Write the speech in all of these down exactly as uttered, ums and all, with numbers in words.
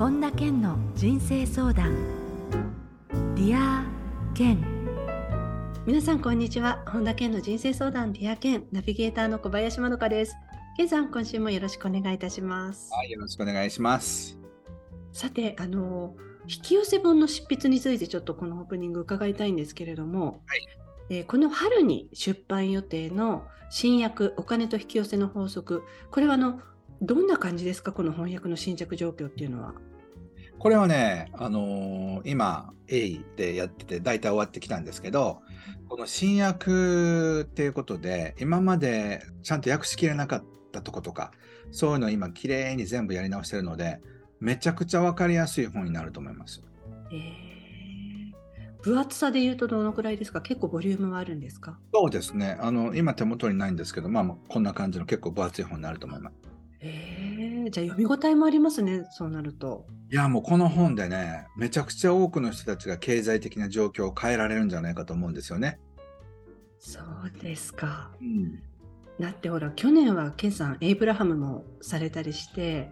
本田健の人生相談ディア健。皆さんこんにちは。本田健の人生相談ディア健ナビゲーターの小林まどかです。健さん、今週もよろしくお願いいたします。はい、よろしくお願いします。さて、あの引き寄せ本の執筆についてちょっとこのオープニング伺いたいんですけれども、はい、えー、この春に出版予定の新訳お金と引き寄せの法則、これはあのどんな感じですか、この翻訳の進捗状況っていうのは。これはね、あのー、今鋭意でやってて大体終わってきたんですけど、この新訳っていうことで今までちゃんと訳しきれなかったとことか、そういうのを今きれいに全部やり直してるので、めちゃくちゃ分かりやすい本になると思います。えー、分厚さでいうとどのくらいですか？結構ボリュームはあるんですか？そうですね、あの今手元にないんですけど、まあ、こんな感じの結構分厚い本になると思います。えー、じゃあ読み応えもありますね、そうなると。いや、もうこの本でね、めちゃくちゃ多くの人たちが経済的な状況を変えられるんじゃないかと思うんですよね。そうですか、うん、だってほら去年は健さんエイブラハムもされたりして、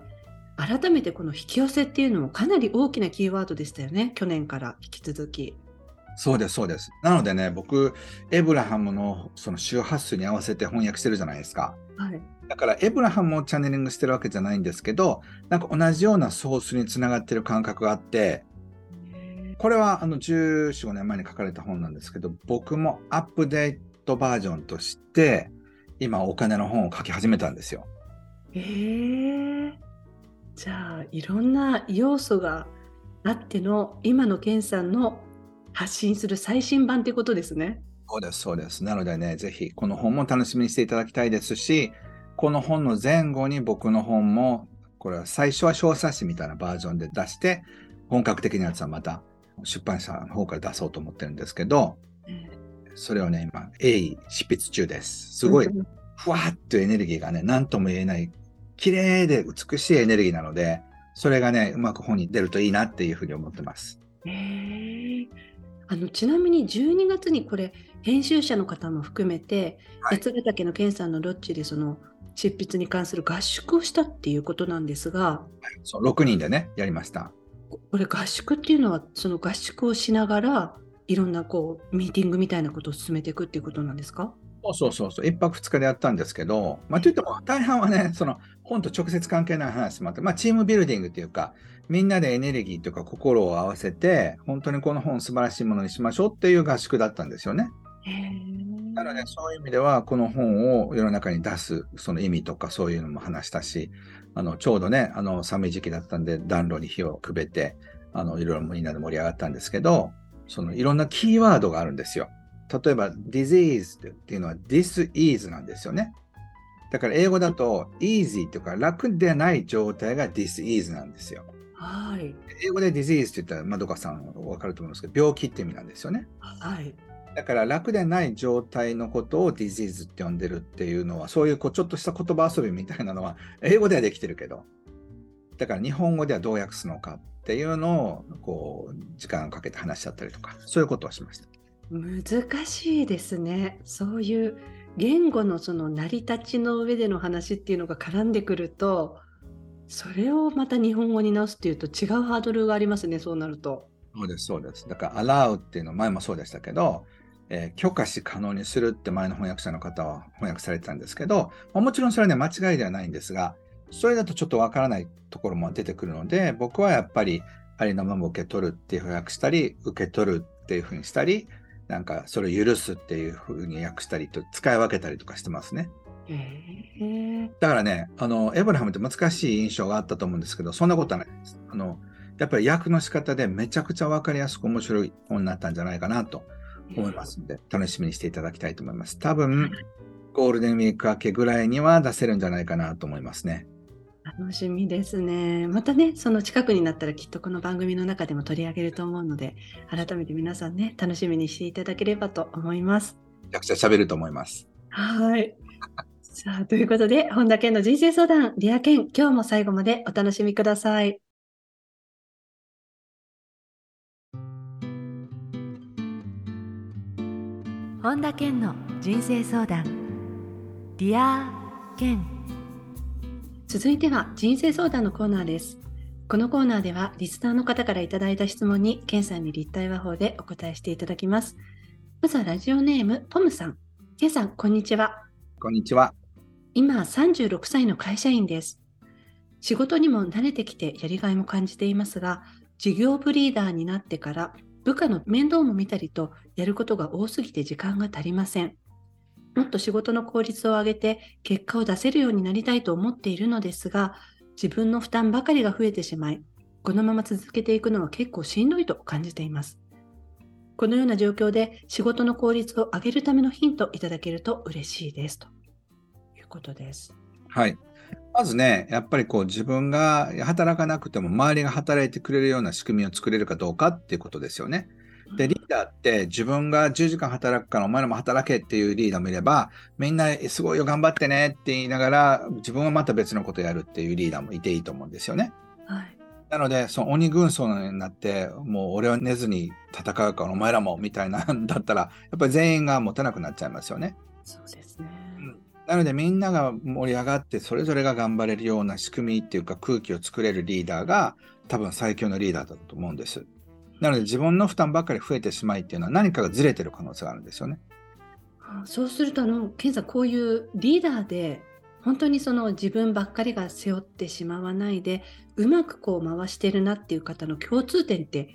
改めてこの引き寄せっていうのもかなり大きなキーワードでしたよね、去年から引き続き。そうですそうです。なのでね、僕エイブラハムのその周波数に合わせて翻訳してるじゃないですか。はい、だからエブラハムもチャネリングしてるわけじゃないんですけど、なんか同じようなソースにつながってる感覚があって、これはあのじゅうよん、じゅうごねんまえに書かれた本なんですけど、僕もアップデートバージョンとして今お金の本を書き始めたんですよ。へー、じゃあいろんな要素があっての今の健さんの発信する最新版ということですね。そうですそうです。なのでね、ぜひこの本も楽しみにしていただきたいですし、この本の前後に僕の本も、これは最初は小冊子みたいなバージョンで出して、本格的なやつはまた出版社の方から出そうと思ってるんですけど、それをね今鋭意執筆中です。すごいふわっとエネルギーがね、何とも言えない綺麗で美しいエネルギーなので、それがねうまく本に出るといいなっていうふうに思ってます。へー、あのちなみにじゅうにがつにこれ編集者の方も含めて、はい、八ヶ岳の健さんのロッジでその執筆に関する合宿をしたっていうことなんですが、はい、そうろくにんでねやりました。これ合宿っていうのは、その合宿をしながらいろんなこうミーティングみたいなことを進めていくっていうことなんですか？そうそうそう、いっぱくふつかでやったんですけど、まあ、といっても大半はねその本と直接関係ない話もあって、まあ、チームビルディングというか、みんなでエネルギーというか心を合わせて本当にこの本素晴らしいものにしましょうっていう合宿だったんですよね。なのでそういう意味ではこの本を世の中に出すその意味とかそういうのも話したし、あのちょうどねあの寒い時期だったんで暖炉に火をくべて、あのいろいろみんなで盛り上がったんですけど、そのいろんなキーワードがあるんですよ。例えば disease っていうのは disease なんですよね。だから英語だと easy とか楽でない状態が disease なんですよ。はい。英語で disease って言ったらまどかさん分かると思うんですけど、病気って意味なんですよね。はい。だから楽でない状態のことを disease って呼んでるっていうのは、そういうこうちょっとした言葉遊びみたいなのは英語ではできてるけど、だから日本語ではどう訳すのかっていうのをこう時間をかけて話しちゃったりとか、そういうことをしました。難しいですね。そういう言語のその成り立ちの上での話っていうのが絡んでくると、それをまた日本語に直すっていうと違うハードルがありますね、そうなると。そうですそうです。だからallowっていうの前もそうでしたけど、えー、許可し可能にするって前の翻訳者の方は翻訳されてたんですけど、まあ、もちろんそれはね間違いではないんですが、それだとちょっとわからないところも出てくるので、僕はやっぱりありのまま受け取るっていう翻訳したり、受け取るっていうふうにしたり、なんかそれを許すっていう風に訳したりと使い分けたりとかしてますね。だからね、あのエブラハムって難しい印象があったと思うんですけど、そんなことはないです。あのやっぱり訳の仕方でめちゃくちゃ分かりやすく面白い本になったんじゃないかなと思いますので、楽しみにしていただきたいと思います。多分ゴールデンウィーク明けぐらいには出せるんじゃないかなと思いますね。楽しみですね。またねその近くになったらきっとこの番組の中でも取り上げると思うので、改めて皆さんね楽しみにしていただければと思います。めちゃくちゃ喋ると思います。はいさあ、ということで本田健の人生相談ディア健、今日も最後までお楽しみください。本田健の人生相談ディア健、続いては人生相談のコーナーです。このコーナーではリスナーの方からいただいた質問にケンさんに立体話法でお答えしていただきます。まずはラジオネームポムさん。ケンさん、こんにちは。こんにちは。今さんじゅうろくさいの会社員です。仕事にも慣れてきてやりがいも感じていますが、事業部リーダーになってから部下の面倒も見たりとやることが多すぎて時間が足りません。もっと仕事の効率を上げて結果を出せるようになりたいと思っているのですが、自分の負担ばかりが増えてしまい、このまま続けていくのは結構しんどいと感じています。このような状況で仕事の効率を上げるためのヒントいただけると嬉しいですということです。はい、まずね、やっぱりこう自分が働かなくても周りが働いてくれるような仕組みを作れるかどうかっていうことですよね。で、リーダーって自分がじゅうじかん働くからお前らも働けっていうリーダーもいれば、みんなすごいよ頑張ってねって言いながら自分はまた別のことやるっていうリーダーもいていいと思うんですよね。はい、なのでその鬼軍曹になってもう俺は寝ずに戦うからお前らもみたいなんだったらやっぱり全員が持たなくなっちゃいますよね。そうですね。なのでみんなが盛り上がってそれぞれが頑張れるような仕組みっていうか空気を作れるリーダーが多分最強のリーダーだと思うんです。なので自分の負担ばっかり増えてしまいっていうのは何かがずれてる可能性があるんですよね。そうするとあのケンさん、こういうリーダーで本当にその自分ばっかりが背負ってしまわないでうまくこう回してるなっていう方の共通点って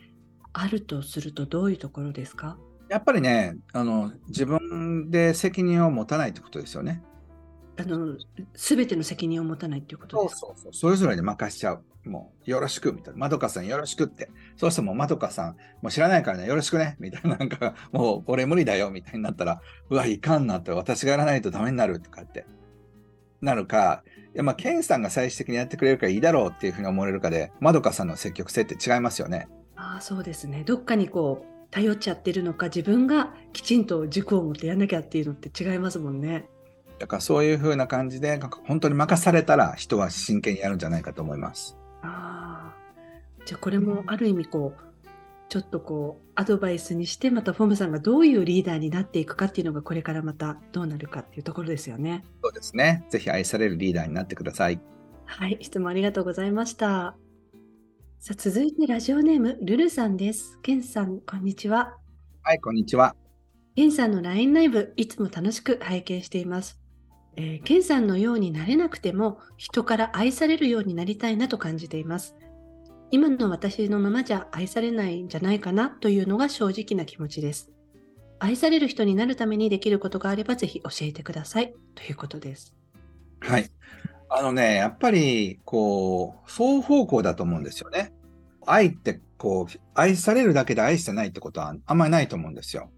あるとするとどういうところですか？やっぱりね、あの自分で責任を持たないってことですよね。あの全ての責任を持たないということですか？そうそうそう、それぞれに任しちゃう。もうよろしくみたいな、まどかさんよろしくって、そうしてもまどかさんもう知らないからねよろしくねみたいな、なんかもう俺無理だよみたいになったらうわいかんなって私がやらないとダメになるとかってなるか、いやまあケンさんが最終的にやってくれるからいいだろうっていうふうに思われるかで、まどかさんの積極性って違いますよね。ああ、そうですね。どっかにこう頼っちゃってるのか、自分がきちんと軸を持ってやんなきゃっていうのって違いますもんね。だからそういう風な感じで本当に任されたら人は真剣にやるんじゃないかと思います。あ、じゃあこれもある意味こうちょっとこうアドバイスにして、またフォムさんがどういうリーダーになっていくかっていうのがこれからまたどうなるかっていうところですよね。そうですね。ぜひ愛されるリーダーになってください。はい、質問ありがとうございました。さあ続いてラジオネームルルさんです。ケンさん、こんにちは。はい、こんにちは。ケンさんの ライン ライブいつも楽しく拝見しています。えー、ケンさんのようになれなくても人から愛されるようになりたいなと感じています。今の私のままじゃ愛されないんじゃないかなというのが正直な気持ちです。愛される人になるためにできることがあればぜひ教えてくださいということです。はい、あのね、やっぱりこう双方向だと思うんですよね。愛ってこう愛されるだけで愛してないってことはあんまりないと思うんですよ。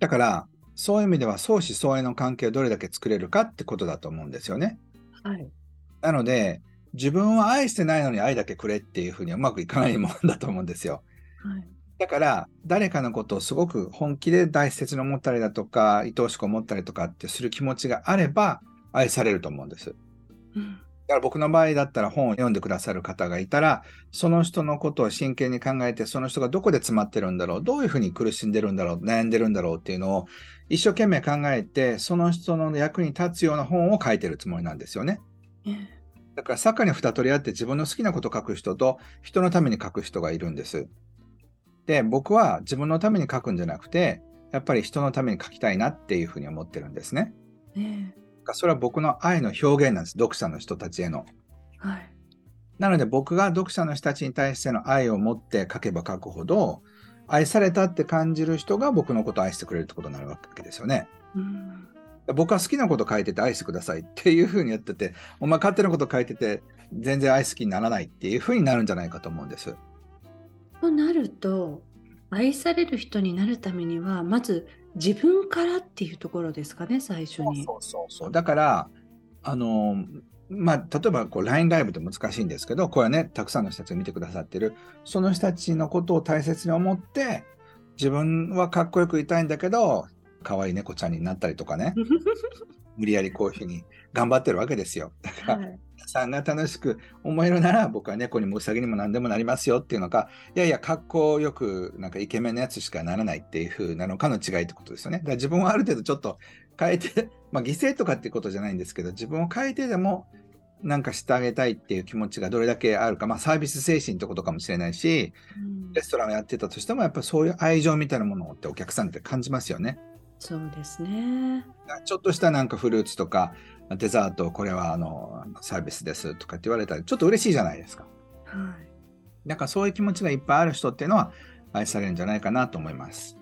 だからそういう意味では相思相愛の関係をどれだけ作れるかってことだと思うんですよね。はい、なので自分は愛してないのに愛だけくれっていうふうにはうまくいかないものだと思うんですよ。はい、だから誰かのことをすごく本気で大切に思ったりだとか愛おしく思ったりとかってする気持ちがあれば愛されると思うんです。うん、だから僕の場合だったら本を読んでくださる方がいたらその人のことを真剣に考えて、その人がどこで詰まってるんだろう、どういうふうに苦しんでるんだろう、悩んでるんだろうっていうのを一生懸命考えてその人の役に立つような本を書いてるつもりなんですよね。だから作家に二通りあって、自分の好きなことを書く人と人のために書く人がいるんです。で、僕は自分のために書くんじゃなくてやっぱり人のために書きたいなっていうふうに思ってるんですね。だからそれは僕の愛の表現なんです、読者の人たちへの。はい、なので僕が読者の人たちに対しての愛を持って書けば書くほど愛されたって感じる人が僕のことを愛してくれるってことになるわけですよね。うん、僕は好きなこと書いてて愛してくださいっていうふうにやってて、お前勝手なこと書いてて全然愛好きにならないっていうふうになるんじゃないかと思うんです。となると愛される人になるためにはまず自分からっていうところですかね、最初に。そうそうそう。だからあのまあ、例えばこう ライン ライブって難しいんですけど、これはねたくさんの人たちが見てくださってる、その人たちのことを大切に思って自分はかっこよくいたいんだけど可愛い猫ちゃんになったりとかね無理やりこういうふうに頑張ってるわけですよ。だから、はい、皆さんが楽しく思えるなら僕は猫にもウサギにも何でもなりますよっていうのか、いやいやかっこよくなんかイケメンのやつしかならないっていうふうなのかの違いってことですよね。だから自分はある程度ちょっと変えて、まあ、犠牲とかってことじゃないんですけど自分を変えてでもなんかしてあげたいっていう気持ちがどれだけあるか、まあ、サービス精神ってことかもしれないし、うん、レストランをやってたとしてもやっぱりそういう愛情みたいなものってお客さんって感じますよね。そうですね。ちょっとしたなんかフルーツとかデザート、これはあのサービスですとかって言われたらちょっと嬉しいじゃないですか。はい。だからそういう気持ちがいっぱいある人っていうのは愛されるんじゃないかなと思います。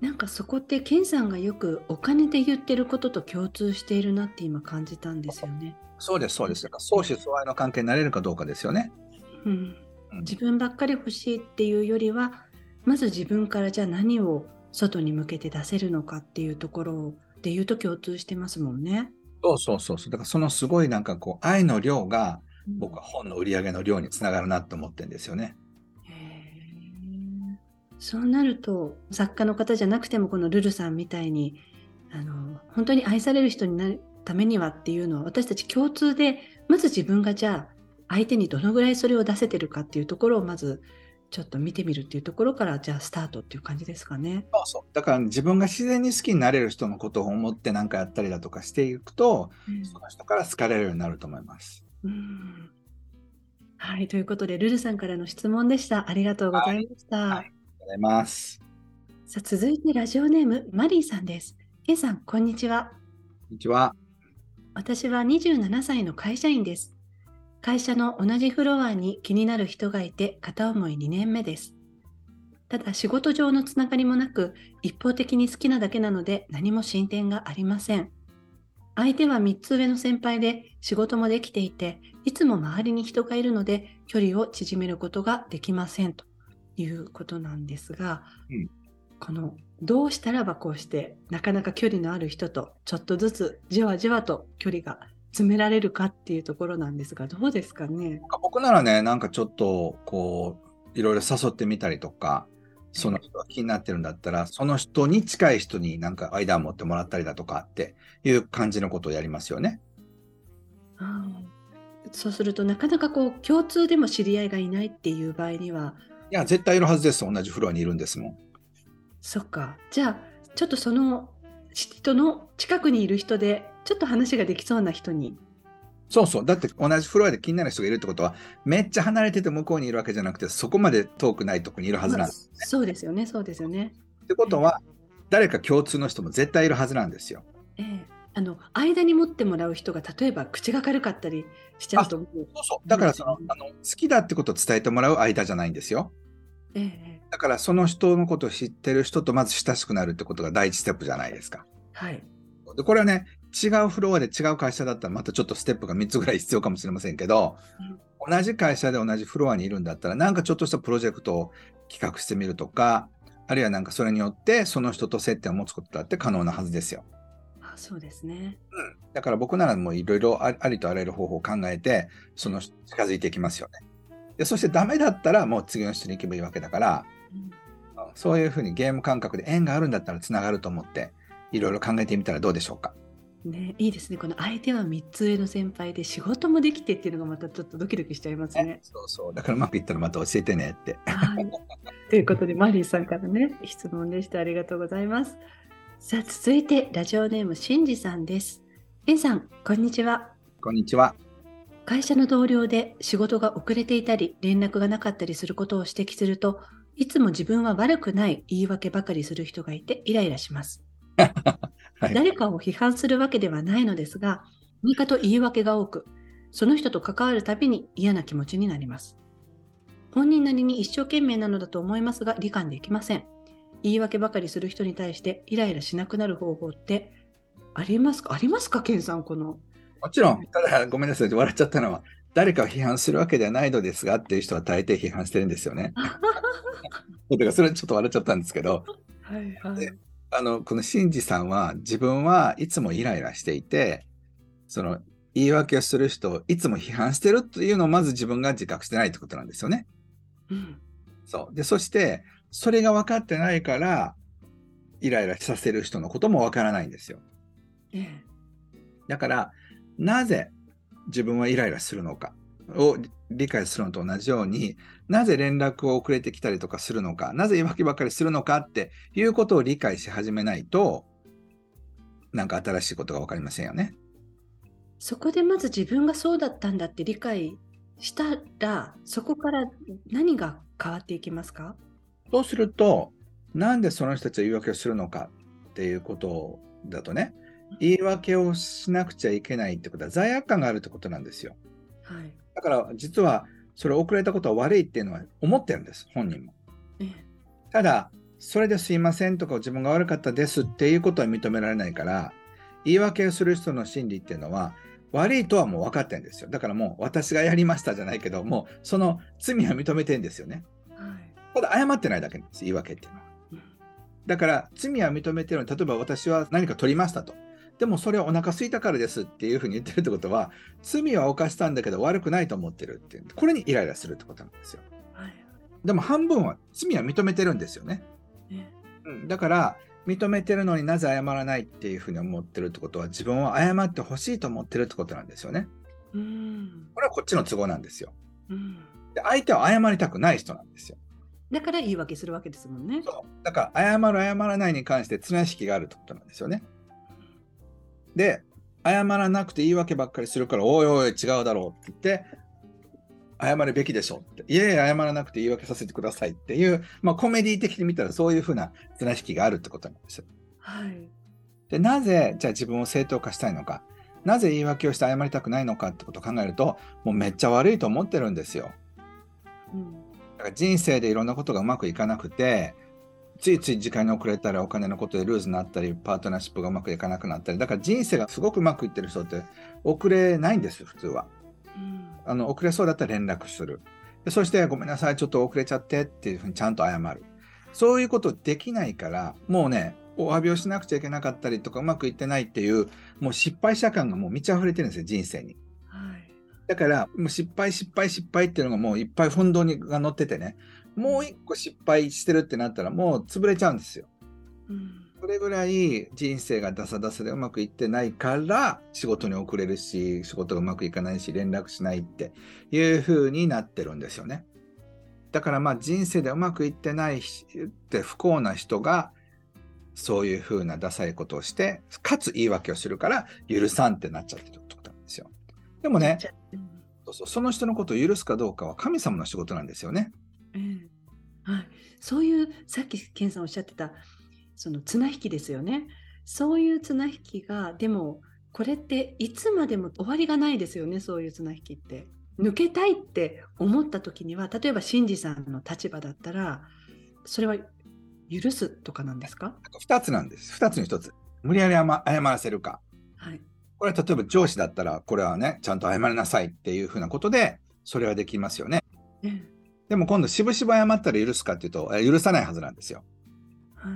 なんかそこって健さんがよくお金で言ってることと共通しているなって今感じたんですよね。そうですそうです。相思相愛の関係になれるかどうかですよね、うんうん、自分ばっかり欲しいっていうよりはまず自分からじゃあ何を外に向けて出せるのかっていうところで言うと共通してますもんね。そうそうそうそう。だからそのすごいなんかこう愛の量が僕は本の売り上げの量につながるなと思ってるんですよね。そうなると作家の方じゃなくてもこのルルさんみたいにあの本当に愛される人になるためにはっていうのは私たち共通でまず自分がじゃあ相手にどのぐらいそれを出せてるかっていうところをまずちょっと見てみるっていうところからじゃあスタートっていう感じですかね。そうそう。だから自分が自然に好きになれる人のことを思って何かやったりだとかしていくと、うん、その人から好かれるようになると思います。うん、はい。ということでルルさんからの質問でした。ありがとうございました。はいはい、ありがとうございます。さあ続いてラジオネームマリーさんです。ケンさんこんにちは。こんにちは。私はにじゅうななさいの会社員です。会社の同じフロアに気になる人がいて片思いにねんめです。ただ仕事上のつながりもなく一方的に好きなだけなので何も進展がありません。相手はみっつうえの先輩で仕事もできていていつも周りに人がいるので距離を縮めることができませんということなんですが、うん、このどうしたらばこうしてなかなか距離のある人とちょっとずつじわじわと距離が詰められるかっていうところなんですがどうですかね。僕ならねなんかちょっとこういろいろ誘ってみたりとかその人が気になってるんだったらその人に近い人になんか間を持ってもらったりだとかっていう感じのことをやりますよね。ああ、そうするとなかなかこう共通でも知り合いがいないっていう場合にはいや絶対いるはずです。同じフロアにいるんですもん。そっか。じゃあちょっとその人の近くにいる人でちょっと話ができそうな人に。そうそう。だって同じフロアで気になる人がいるってことはめっちゃ離れてて向こうにいるわけじゃなくてそこまで遠くないとこにいるはずなんですね。まあ、そうですよねそうですよね。ってことは、えー、誰か共通の人も絶対いるはずなんですよ。えー、あの間に持ってもらう人が例えば口が軽かったりしちゃうと思う。そうそう。だからその、あの好きだってことを伝えてもらう間じゃないんですよ。えー、だからその人のことを知ってる人とまず親しくなるってことが第一ステップじゃないですか。はい。でこれはね違うフロアで違う会社だったらまたちょっとステップがみっつぐらい必要かもしれませんけど、うん、同じ会社で同じフロアにいるんだったらなんかちょっとしたプロジェクトを企画してみるとかあるいはなんかそれによってその人と接点を持つことだって可能なはずですよ。あ、そうですね、うん、だから僕ならもういろいろありとあらゆる方法を考えてその近づいていきますよね。でそしてダメだったらもう次の人に行けばいいわけだから、うん、そういうふうにゲーム感覚で縁があるんだったらつながると思っていろいろ考えてみたらどうでしょうかね。いいですね。この相手はみっつうえの先輩で仕事もできてっていうのがまたちょっとドキドキしちゃいますね。そうそう。だからうまくいったらまた教えてねってということでマリーさんからね質問でした。ありがとうございます。さあ続いてラジオネームしんじさんです。えんさんこんにちは。こんにちは。会社の同僚で仕事が遅れていたり連絡がなかったりすることを指摘するといつも自分は悪くない言い訳ばかりする人がいてイライラしますはい、誰かを批判するわけではないのですが何かと言い訳が多くその人と関わるたびに嫌な気持ちになります。本人なりに一生懸命なのだと思いますが理解できません。言い訳ばかりする人に対してイライラしなくなる方法ってありますかありますかケンさん。このもちろんただごめんなさい笑っちゃったのは誰かを批判するわけではないのですがっていう人は大抵批判してるんですよねだからそれちょっと笑っちゃったんですけどはいはいあのこのシンジさんは自分はいつもイライラしていてその言い訳をする人をいつも批判してるというのをまず自分が自覚してないってことなんですよね、うん、そうでそしてそれが分かってないからイライラさせる人のことも分からないんですよ、ええ、だからなぜ自分はイライラするのかを理解するのと同じようになぜ連絡を遅れてきたりとかするのかなぜ言い訳ばっかりするのかっていうことを理解し始めないとなんか新しいことが分かりませんよね。そこでまず自分がそうだったんだって理解したら、そこから何が変わっていきますか？そうすると、なんでその人たちは言い訳をするのかっていうことだとね、言い訳をしなくちゃいけないってことは罪悪感があるってことなんですよ、はい、だから実はそれ遅れたことは悪いっていうのは思ってるんです、本人も。ただそれですいませんとか自分が悪かったですっていうことは認められないから、言い訳をする人の心理っていうのは悪いとはもう分かってるんですよ。だからもう私がやりましたじゃないけど、もうその罪は認めてるんですよね、はい、ただ謝ってないだけなんです、言い訳っていうのは。だから罪は認めてるのに、例えば私は何か取りましたと、でもそれはお腹空いたからですっていうふうに言ってるってことは、罪は犯したんだけど悪くないと思ってるっていう、これにイライラするってことなんですよ、はい、でも半分は罪は認めてるんですよね、うん、だから認めてるのになぜ謝らないっていうふうに思ってるってことは、自分は謝ってほしいと思ってるってことなんですよね。うん、これはこっちの都合なんですよ、うん、で相手は謝りたくない人なんですよ。だから言い訳するわけですもんね。そう。だから謝る謝らないに関して綱引きがあるってことなんですよね。で、謝らなくて言い訳ばっかりするから、おいおい違うだろうって言って、謝るべきでしょって、いえいえ謝らなくて言い訳させてくださいっていう、まあ、コメディ的に見たらそういうふうな綱引きがあるってことなんですよ。はい。で、なぜじゃあ自分を正当化したいのか、なぜ言い訳をして謝りたくないのかってことを考えると、もうめっちゃ悪いと思ってるんですよ。うん。だから人生でいろんなことがうまくいかなくて、ついつい時間に遅れたらお金のことでルーズになったり、パートナーシップがうまくいかなくなったり、だから人生がすごくうまくいってる人って遅れないんです、普通は、うん、あの遅れそうだったら連絡する、そしてごめんなさいちょっと遅れちゃってっていうふうにちゃんと謝る、そういうことできないから、もうねお詫びをしなくちゃいけなかったりとか、うまくいってないっていう、もう失敗者感がもう満ち溢れてるんですよ、人生に。だからもう失敗失敗失敗っていうのがもういっぱいふんどにが乗っててね、もう一個失敗してるってなったらもう潰れちゃうんですよ、うん、それぐらい人生がダサダサでうまくいってないから、仕事に遅れるし、仕事がうまくいかないし、連絡しないっていう風になってるんですよね。だからまあ人生でうまくいってないって不幸な人がそういう風なダサいことをして、かつ言い訳をするから許さんってなっちゃってるってことなんですよ。でもね、その人のことを許すかどうかは神様の仕事なんですよね、うん、はい、そういうさっき健さんおっしゃってたその綱引きですよね。そういう綱引きが、でもこれっていつまでも終わりがないですよね。そういう綱引きって抜けたいって思った時には、例えば神父さんの立場だったらそれは許すとかなんですか？ふたつなんです。ふたつにひとつ、無理やり謝らせるか、はい、これは例えば上司だったら、これはねちゃんと謝りなさいっていうふうなことでそれはできますよね、うん、でも今度しぶしぶ謝ったら許すかっていうと許さないはずなんですよ、はい、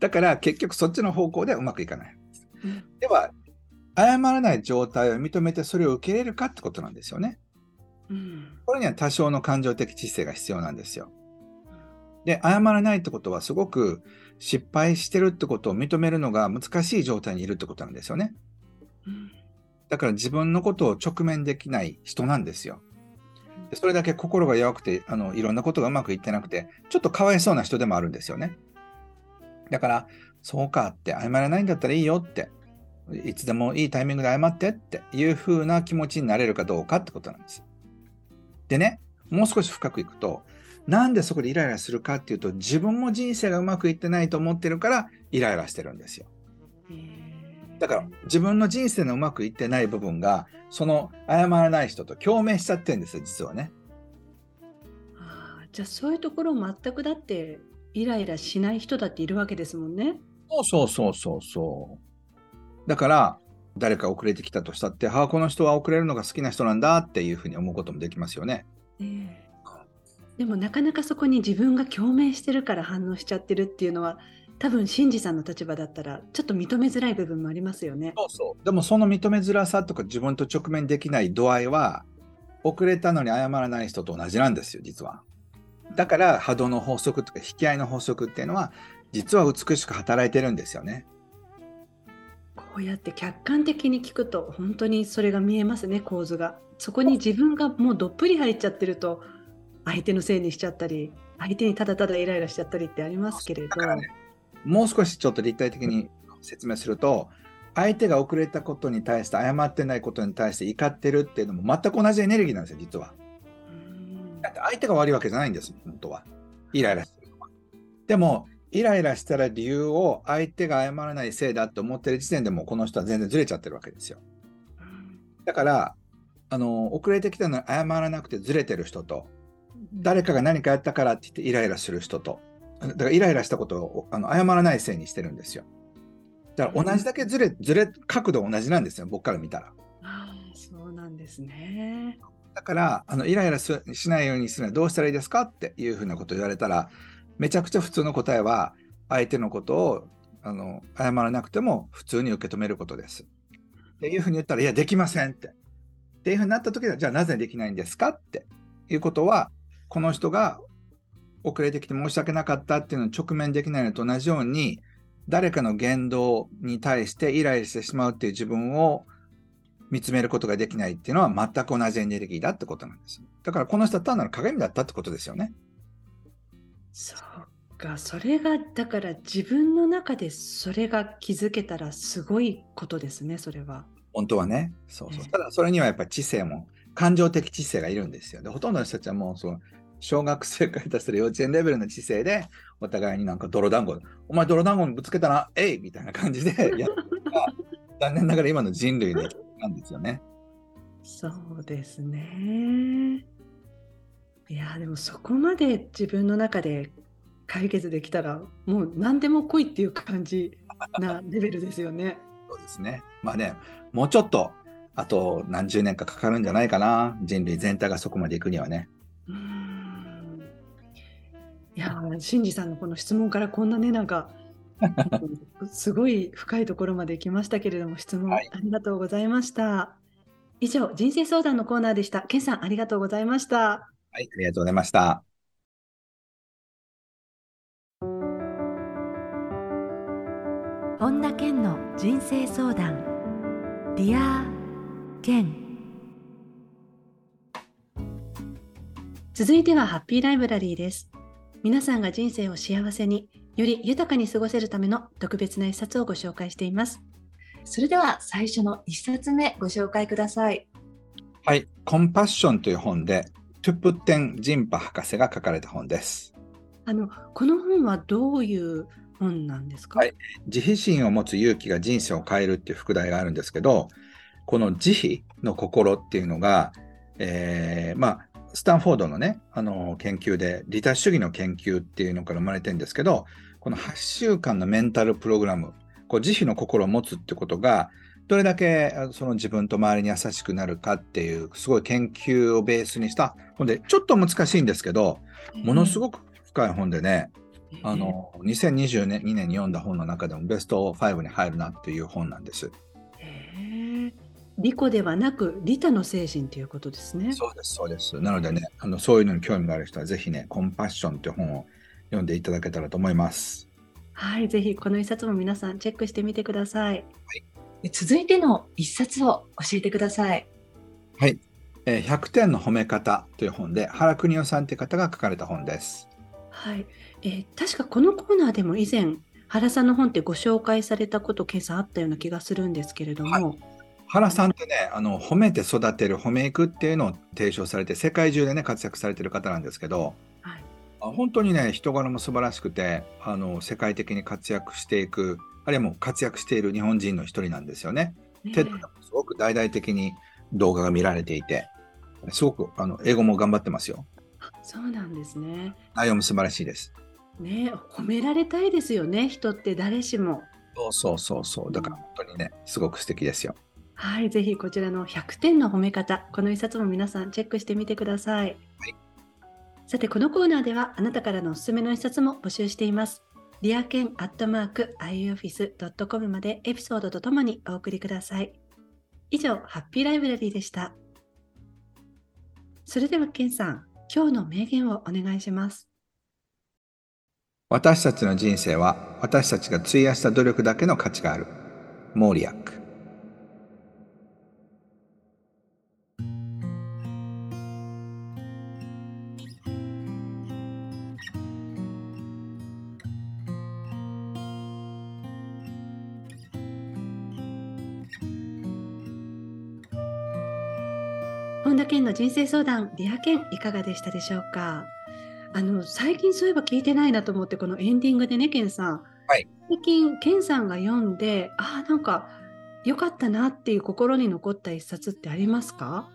だから結局そっちの方向でうまくいかない、うん、では謝らない状態を認めてそれを受け入れるかってことなんですよね、うん、これには多少の感情的知性が必要なんですよ。で、謝らないってことはすごく失敗してるってことを認めるのが難しい状態にいるってことなんですよね。だから自分のことを直面できない人なんですよ。でそれだけ心が弱くて、あのいろんなことがうまくいってなくて、ちょっとかわいそうな人でもあるんですよね。だからそうかって謝らないんだったらいいよって、いつでもいいタイミングで謝ってっていう風な気持ちになれるかどうかってことなんです。でね、もう少し深くいくと、なんでそこでイライラするかっていうと、自分も人生がうまくいってないと思ってるからイライラしてるんですよ。だから自分の人生のうまくいってない部分がその謝らない人と共鳴しちゃってるんですよ、実はね。あ、じゃあそういうところ全くだってイライラしない人だっているわけですもんね。そうそうそうそう。だから誰か遅れてきたとしたって、ああこの人は遅れるのが好きな人なんだっていうふうに思うこともできますよね、えー、でもなかなかそこに自分が共鳴してるから反応しちゃってるっていうのは、多分信二さんの立場だったらちょっと認めづらい部分もありますよね。そうそう。でもその認めづらさとか自分と直面できない度合いは、遅れたのに謝らない人と同じなんですよ、実は。だから波動の法則とか引き合いの法則っていうのは実は美しく働いてるんですよね。こうやって客観的に聞くと本当にそれが見えますね、構図が。そこに自分がもうどっぷり入っちゃってると、相手のせいにしちゃったり、相手にただただイライラしちゃったりってありますけれど、もう少しちょっと立体的に説明すると、相手が遅れたことに対して謝ってないことに対して怒ってるっていうのも全く同じエネルギーなんですよ実は。だって相手が悪いわけじゃないんです本当は。イライラしてるのは。でもイライラしたら理由を相手が謝らないせいだと思ってる時点でもうこの人は全然ずれちゃってるわけですよ。だからあの遅れてきたのに謝らなくてずれてる人と、誰かが何かやったからって言ってイライラする人と、だからイライラしたことをあの謝らないせいにしてるんですよ。だから同じだけずれ、ずれ角度同じなんですよ僕から見たら。ああ、そうなんですね。だからあのイライラしないようにするのはどうしたらいいですかっていうふうなことを言われたら、めちゃくちゃ普通の答えは相手のことをあの謝らなくても普通に受け止めることですっていうふうに言ったら、いやできませんってっていうふうになった時は、じゃあなぜできないんですかっていうことは、この人が遅れてきて申し訳なかったっていうのを直面できないのと同じように、誰かの言動に対してイライラしてしまうっていう自分を見つめることができないっていうのは全く同じエネルギーだってことなんです。だからこの人は単なる鏡だったってことですよね。そっか、それがだから自分の中でそれが気づけたらすごいことですね。それは本当はね、そうそう、えー、ただそれにはやっぱり知性も感情的知性がいるんですよ。でほとんどの人たちはもうその小学生から出する幼稚園レベルの知性でお互いになんか泥団子、お前泥団子にぶつけたな、えいみたいな感じでやるのが残念ながら今の人類なんですよね。そうですね。いやでもそこまで自分の中で解決できたらもう何でも来いっていう感じなレベルですよね。そうですね。まあね、もうちょっとあと何十年かかかるんじゃないかな、人類全体がそこまでいくにはね。うん、いや新次さんのこの質問からこんなねなんかすごい深いところまで行きましたけれども、質問ありがとうございました、はい、以上人生相談のコーナーでした。健さんありがとうございました。はい、ありがとうございました。本田健の人生相談ディア健。続いてはハッピーライブラリーです。皆さんが人生を幸せに、より豊かに過ごせるための特別な一冊をご紹介しています。それでは最初の一冊目ご紹介ください。はい、コンパッションという本で、トゥプテン・ジンパ博士が書かれた本です。あの、この本はどういう本なんですか？はい、慈悲心を持つ勇気が人生を変えるっていう副題があるんですけど、この慈悲の心っていうのが、えー、まあ、スタンフォードのね、あの研究で利他主義の研究っていうのから生まれてるんですけど、このはっしゅうかんのメンタルプログラム、こう慈悲の心を持つってことがどれだけその自分と周りに優しくなるかっていう、すごい研究をベースにした本で、ちょっと難しいんですけどものすごく深い本でね、あのにせんにじゅうにねんに読んだ本の中でもベストごに入るなっていう本なんです。利己ではなく利他の精神ということですね。そうです、そうです。なのでね、あのそういうのに興味がある人はぜひね、コンパッションという本を読んでいただけたらと思います。はい、ぜひこの一冊も皆さんチェックしてみてください。はい、続いての一冊を教えてください。はい、えー、ひゃくてんの褒め方という本で、原邦夫さんという方が書かれた本です。はい、えー、確かこのコーナーでも以前原さんの本ってご紹介されたこと、今朝あったような気がするんですけれども。はい、原さんってね、あの褒めて育てる褒めいくっていうのを提唱されて世界中でね活躍されてる方なんですけど、はい、本当にね人柄も素晴らしくて、あの世界的に活躍していく、あるいはもう活躍している日本人の一人なんですよね。テッドでもすごく大々的に動画が見られていて、すごくあの英語も頑張ってますよ。そうなんですね。内容も素晴らしいです、ね、褒められたいですよね、人って誰しも。そうそうそうそう、だから本当にねすごく素敵ですよ。はい、ぜひこちらのひゃくてんの褒め方、この一冊も皆さんチェックしてみてください、はい、さてこのコーナーではあなたからのおすすめの一冊も募集しています。リアケンアットマーク アイオフィスドットコム までエピソードとともにお送りください。以上ハッピーライブラリーでした。それではケンさん、今日の名言をお願いします。私たちの人生は私たちが費やした努力だけの価値がある。モーリアック。本田健の人生相談ディア健、いかがでしたでしょうか。あの最近そういえば聞いてないなと思って、このエンディングでね、健さん、はい、最近健さんが読んで、あ、なんか良かったなっていう心に残った一冊ってありますか。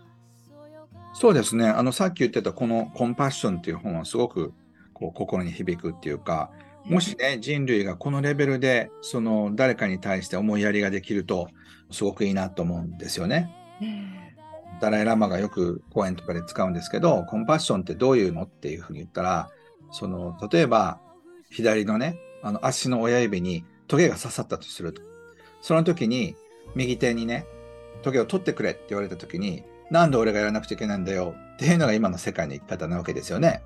そうですね、あのさっき言ってたこのコンパッションっていう本はすごくこう心に響くっていうか、もしね、人類がこのレベルでその誰かに対して思いやりができるとすごくいいなと思うんですよね。ダライラマがよく講演とかで使うんですけど、コンパッションってどういうのっていうふうに言ったら、その例えば左のね、あの足の親指にトゲが刺さったとすると、その時に右手にね、トゲを取ってくれって言われた時に、なんで俺がやらなくちゃいけないんだよっていうのが今の世界の生き方なわけですよね。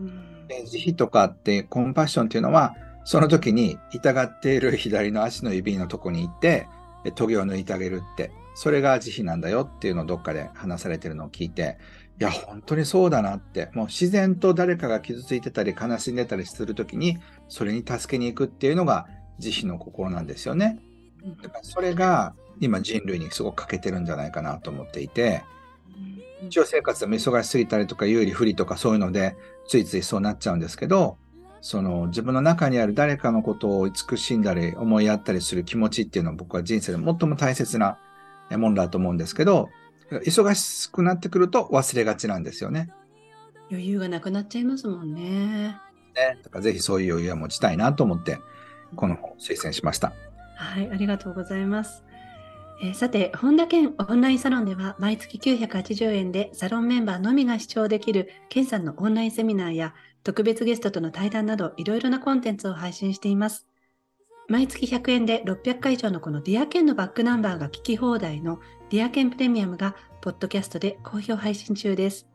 うん、で慈悲とかってコンパッションっていうのは、その時に痛がっている左の足の指のとこに行ってトゲを抜いてあげるって、それが慈悲なんだよっていうのをどっかで話されてるのを聞いて、いや本当にそうだなって、もう自然と誰かが傷ついてたり悲しんでたりする時にそれに助けに行くっていうのが慈悲の心なんですよね。だからそれが今人類にすごく欠けてるんじゃないかなと思っていて、日常生活でも忙しすぎたりとか有利不利とかそういうのでついついそうなっちゃうんですけど、その自分の中にある誰かのことを慈しんだり思いやったりする気持ちっていうのは、僕は人生で最も大切なもんだと思うんですけど、忙しくなってくると忘れがちなんですよね。余裕がなくなっちゃいますもんね。ね、だからぜひそういう余裕は持ちたいなと思ってこの本を推薦しました。はい、ありがとうございます。えー、さて、本田健オンラインサロンでは毎月きゅうひゃくはちじゅうえんでサロンメンバーのみが視聴できる健さんのオンラインセミナーや特別ゲストとの対談など、いろいろなコンテンツを配信しています。毎月ひゃくえんでろっぴゃっかい以上のこのディア健のバックナンバーが聞き放題のディア健プレミアムがポッドキャストで好評配信中です。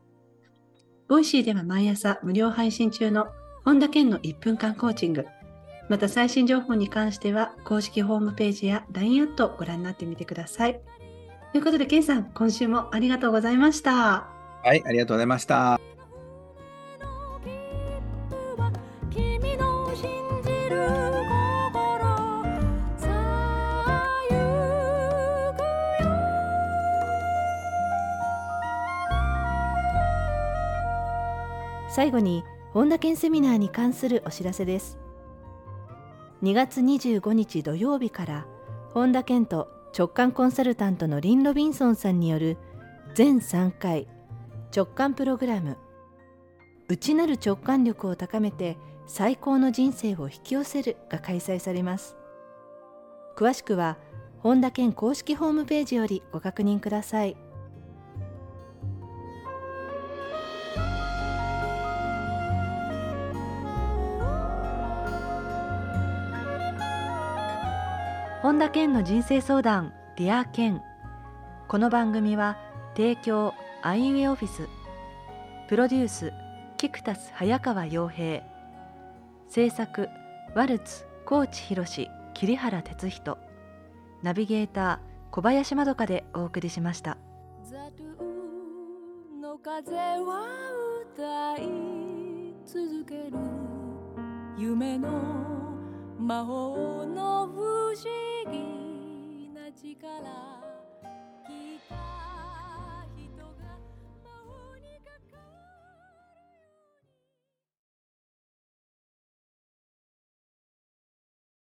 ボイシーでは毎朝無料配信中の本田健のいっぷんかんコーチング、また最新情報に関しては公式ホームページや ライン アットをご覧になってみてください。ということで、健さん、今週もありがとうございました。はい、ありがとうございました。最後に本田健セミナーに関するお知らせです。にがつにじゅうごにち土曜日から本田健と直感コンサルタントのリン・ロビンソンさんによる全さんかい直感プログラム、内なる直感力を高めて最高の人生を引き寄せるが開催されます。詳しくは本田健公式ホームページよりご確認ください。本田健の人生相談ディア健、この番組は提供アイウェイオフィス、プロデュースキクタス早川洋平、制作ワルツ高知博志桐原哲人、ナビゲーター小林まどかでお送りしました。ザドゥの風は歌い続ける夢の魔法の不思議な力